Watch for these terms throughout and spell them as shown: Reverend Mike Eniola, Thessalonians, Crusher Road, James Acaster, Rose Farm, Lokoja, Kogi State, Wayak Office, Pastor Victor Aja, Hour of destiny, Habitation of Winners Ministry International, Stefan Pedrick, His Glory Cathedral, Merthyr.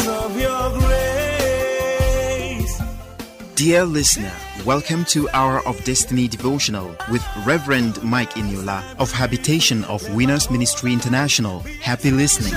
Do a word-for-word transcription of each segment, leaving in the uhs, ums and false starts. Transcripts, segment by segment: abundance of your grace. Dear listener, welcome to Hour of Destiny Devotional with Reverend Mike Eniola of Habitation of Winners Ministry International. Happy listening.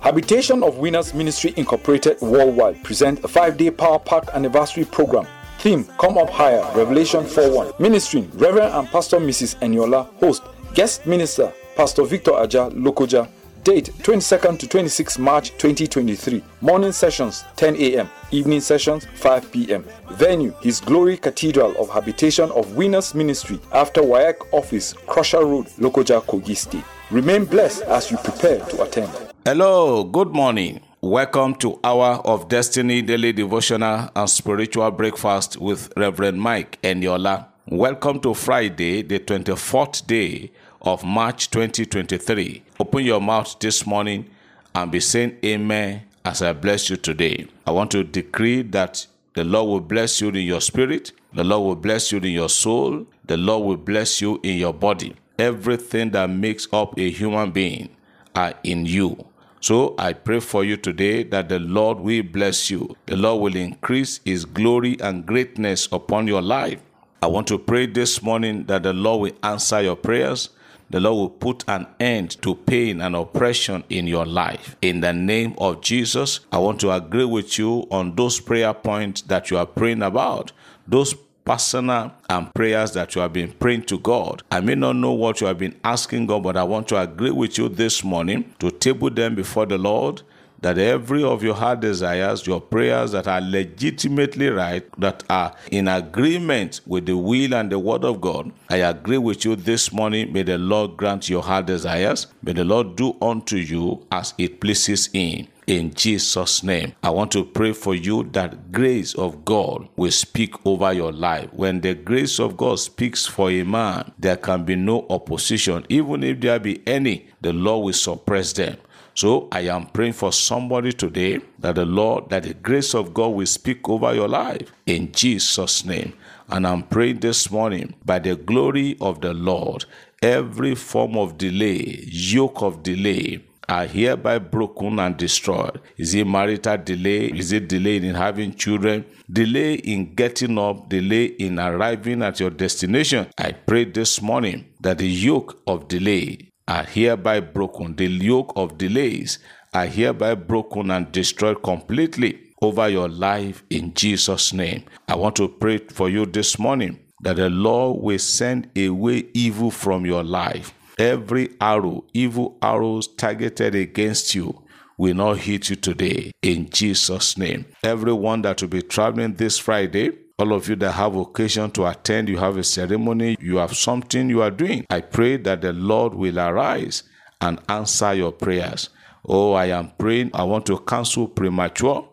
Habitation of Winners Ministry Incorporated Worldwide presents a five-day Power Pack Anniversary Program. Theme, Come Up Higher, Revelation four one. Ministering, Reverend and Pastor Missus Eniola. Host, Guest Minister, Pastor Victor Aja, Lokoja. Date, twenty-second to twenty-sixth March twenty twenty-three. Morning sessions, ten a.m. Evening sessions, five p.m. Venue, His Glory Cathedral of Habitation of Winners Ministry after Wayak Office, Crusher Road, Lokoja, Kogi State. Remain blessed as you prepare to attend. Hello, good morning. Welcome to Hour of Destiny Daily Devotional and Spiritual Breakfast with Reverend Mike Eniola. Welcome to Friday, the twenty-fourth day of March twenty twenty-three. Open your mouth this morning and be saying amen as I bless you today. I want to decree that the Lord will bless you in your spirit. The Lord will bless you in your soul. The Lord will bless you in your body. Everything that makes up a human being are in you. So I pray for you today that the Lord will bless you. The Lord will increase His glory and greatness upon your life. I want to pray this morning that the Lord will answer your prayers. The Lord will put an end to pain and oppression in your life. In the name of Jesus, I want to agree with you on those prayer points that you are praying about, those personal and prayers that you have been praying to God. I may not know what you have been asking God, but I want to agree with you this morning to table them before the Lord, that every of your heart desires, your prayers that are legitimately right, that are in agreement with the will and the word of God, I agree with you this morning. May the Lord grant your heart desires. May the Lord do unto you as it pleases Him. In Jesus' name, I want to pray for you that grace of God will speak over your life. When the grace of God speaks for a man, there can be no opposition. Even if there be any, the Lord will suppress them. So I am praying for somebody today that the Lord, that the grace of God will speak over your life. In Jesus' name. And I'm praying this morning, by the glory of the Lord, every form of delay, yoke of delay, are hereby broken and destroyed. Is it marital delay? Is it delay in having children? Delay in getting up? Delay in arriving at your destination? I pray this morning that the yoke of delay are hereby broken. The yoke of delays are hereby broken and destroyed completely over your life in Jesus' name. I want to pray for you this morning that the Lord will send away evil from your life. Every arrow, evil arrows targeted against you will not hit you today in Jesus' name. Everyone that will be traveling this Friday, all of you that have occasion to attend, you have a ceremony, you have something you are doing, I pray that the Lord will arise and answer your prayers. Oh, I am praying, I want to cancel premature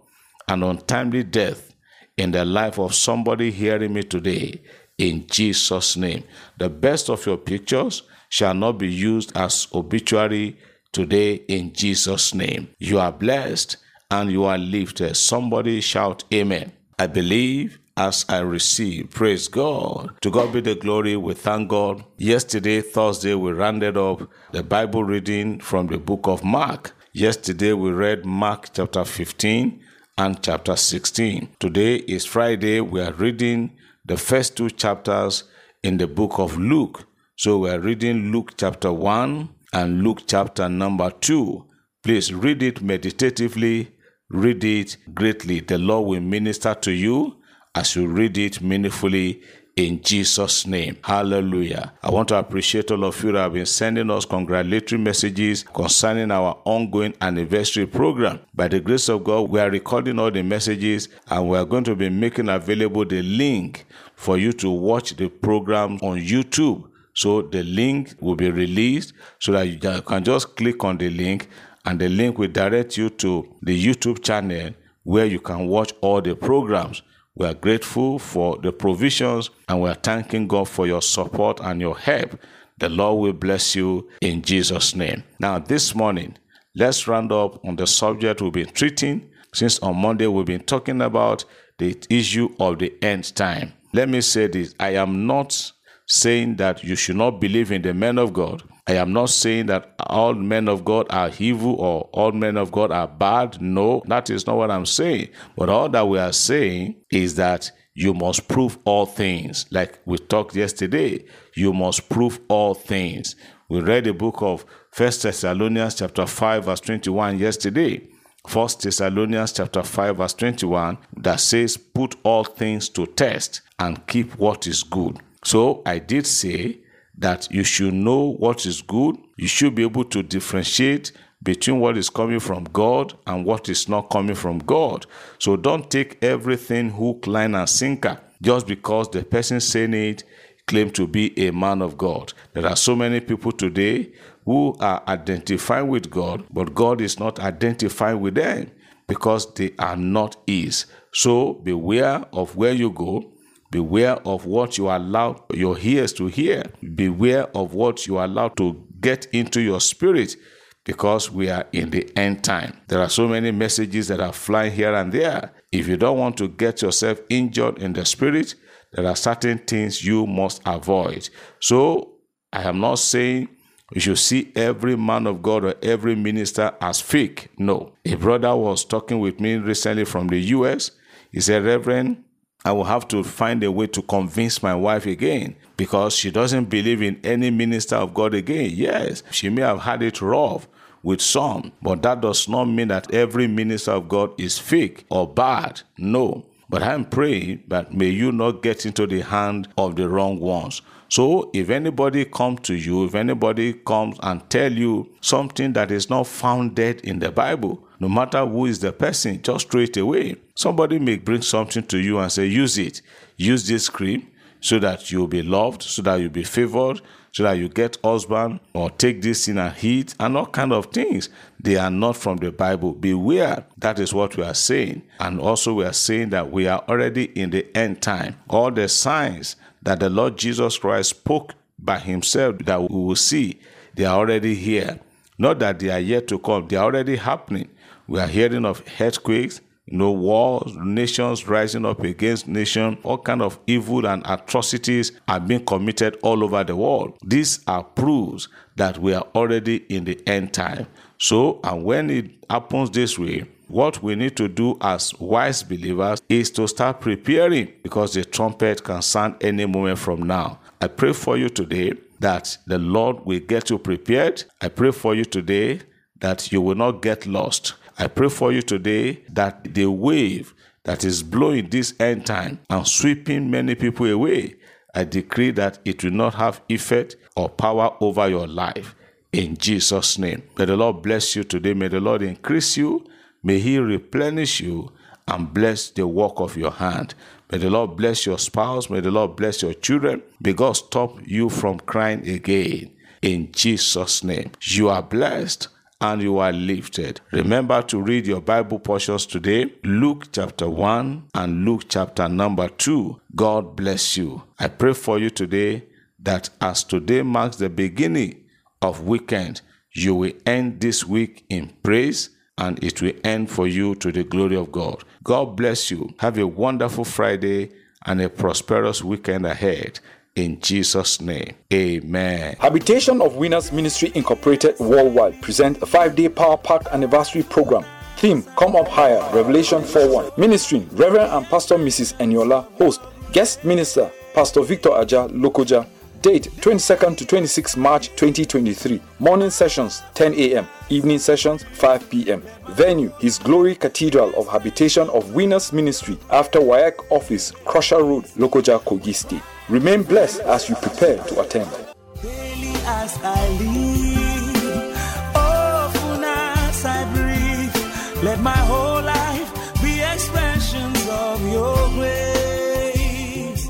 and untimely death in the life of somebody hearing me today in Jesus' name. The best of your pictures shall not be used as obituary today in Jesus' name. You are blessed and you are lifted. Somebody shout amen. I believe as I receive. Praise God. To God be the glory. We thank God. Yesterday, Thursday, we rounded up the Bible reading from the book of Mark. Yesterday, we read Mark chapter fifteen and chapter sixteen. Today is Friday. We are reading the first two chapters in the book of Luke. So we are reading Luke chapter one and Luke chapter number two. Please read it meditatively, read it greatly. The Lord will minister to you as you read it meaningfully in Jesus' name. Hallelujah. I want to appreciate all of you that have been sending us congratulatory messages concerning our ongoing anniversary program. By the grace of God, we are recording all the messages and we are going to be making available the link for you to watch the program on YouTube. So the link will be released so that you can just click on the link and the link will direct you to the YouTube channel where you can watch all the programs. We are grateful for the provisions and we are thanking God for your support and your help. The Lord will bless you in Jesus' name. Now this morning, Let's round up on the subject we've been treating. Since on Monday we've been talking about the issue of the end time. Let me say this. I am not saying that you should not believe in the men of God. I am not saying that all men of God are evil or all men of God are bad. No, that is not what I'm saying. But all that we are saying is that you must prove all things. Like we talked yesterday, you must prove all things. We read the book of First Thessalonians chapter five verse twenty-one yesterday. First Thessalonians chapter five verse twenty-one that says, put all things to test and keep what is good. So I did say that you should know what is good. You should be able to differentiate between what is coming from God and what is not coming from God. So don't take everything hook, line, and sinker just because the person saying it claims to be a man of God. There are so many people today who are identifying with God, but God is not identifying with them because they are not His. So beware of where you go. Beware of what you allow your ears to hear. Beware of what you allow to get into your spirit, because we are in the end time. There are so many messages that are flying here and there. If you don't want to get yourself injured in the spirit, there are certain things you must avoid. So I am not saying you should see every man of God or every minister as fake. No. A brother was talking with me recently from the U S. He said, Reverend, I will have to find a way to convince my wife again because she doesn't believe in any minister of God again. Yes, she may have had it rough with some, but that does not mean that every minister of God is fake or bad. No. But I'm praying that may you not get into the hand of the wrong ones. So if anybody comes to you, if anybody comes and tell you something that is not founded in the Bible, no matter who is the person, just throw it away. Somebody may bring something to you and say, use it. Use this cream so that you'll be loved, so that you'll be favored, so that you get husband, or take this in a heat, and all kind of things. They are not from the Bible. Beware. That is what we are saying. And also we are saying that we are already in the end time. All the signs that the Lord Jesus Christ spoke by himself that we will see, they are already here. Not that they are yet to come. They are already happening. We are hearing of earthquakes, you know, wars, nations rising up against nations. All kind of evil and atrocities are being committed all over the world. These are proofs that we are already in the end time. So, and when it happens this way, what we need to do as wise believers is to start preparing, because the trumpet can sound any moment from now. I pray for you today that the Lord will get you prepared. I pray for you today that you will not get lost. I pray for you today that the wave that is blowing this end time and sweeping many people away, I decree that it will not have effect or power over your life. In Jesus' name. May the Lord bless you today. May the Lord increase you. May He replenish you and bless the work of your hand. May the Lord bless your spouse. May the Lord bless your children. May God stop you from crying again. In Jesus' name. You are blessed and you are lifted. Remember to read your Bible portions today, Luke chapter one and Luke chapter number two. God bless you. I pray for you today that as today marks the beginning of weekend, you will end this week in praise, and it will end for you to the glory of God. God bless you. Have a wonderful Friday and a prosperous weekend ahead. In Jesus' name, amen. Habitation of Winners Ministry Incorporated Worldwide present a five-day Power Pack Anniversary Program. Theme, Come Up Higher, Revelation four one. Ministering, Reverend and Pastor Missus Eniola. Host, Guest Minister, Pastor Victor Aja, Lokoja. Date, twenty-second to twenty-sixth March twenty twenty-three. Morning sessions, ten a.m. Evening sessions, five p.m. Venue, His Glory Cathedral of Habitation of Winners Ministry, after Wayak Office, Crusher Road, Lokoja, Kogi State. Remain blessed as you prepare to attend. Daily as I live, often as I breathe, let my whole life be expressions of your grace.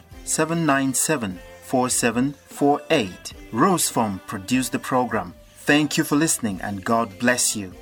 seven nine seven four seven four eight. Rose Farm produced the program. Thank you for listening and God bless you.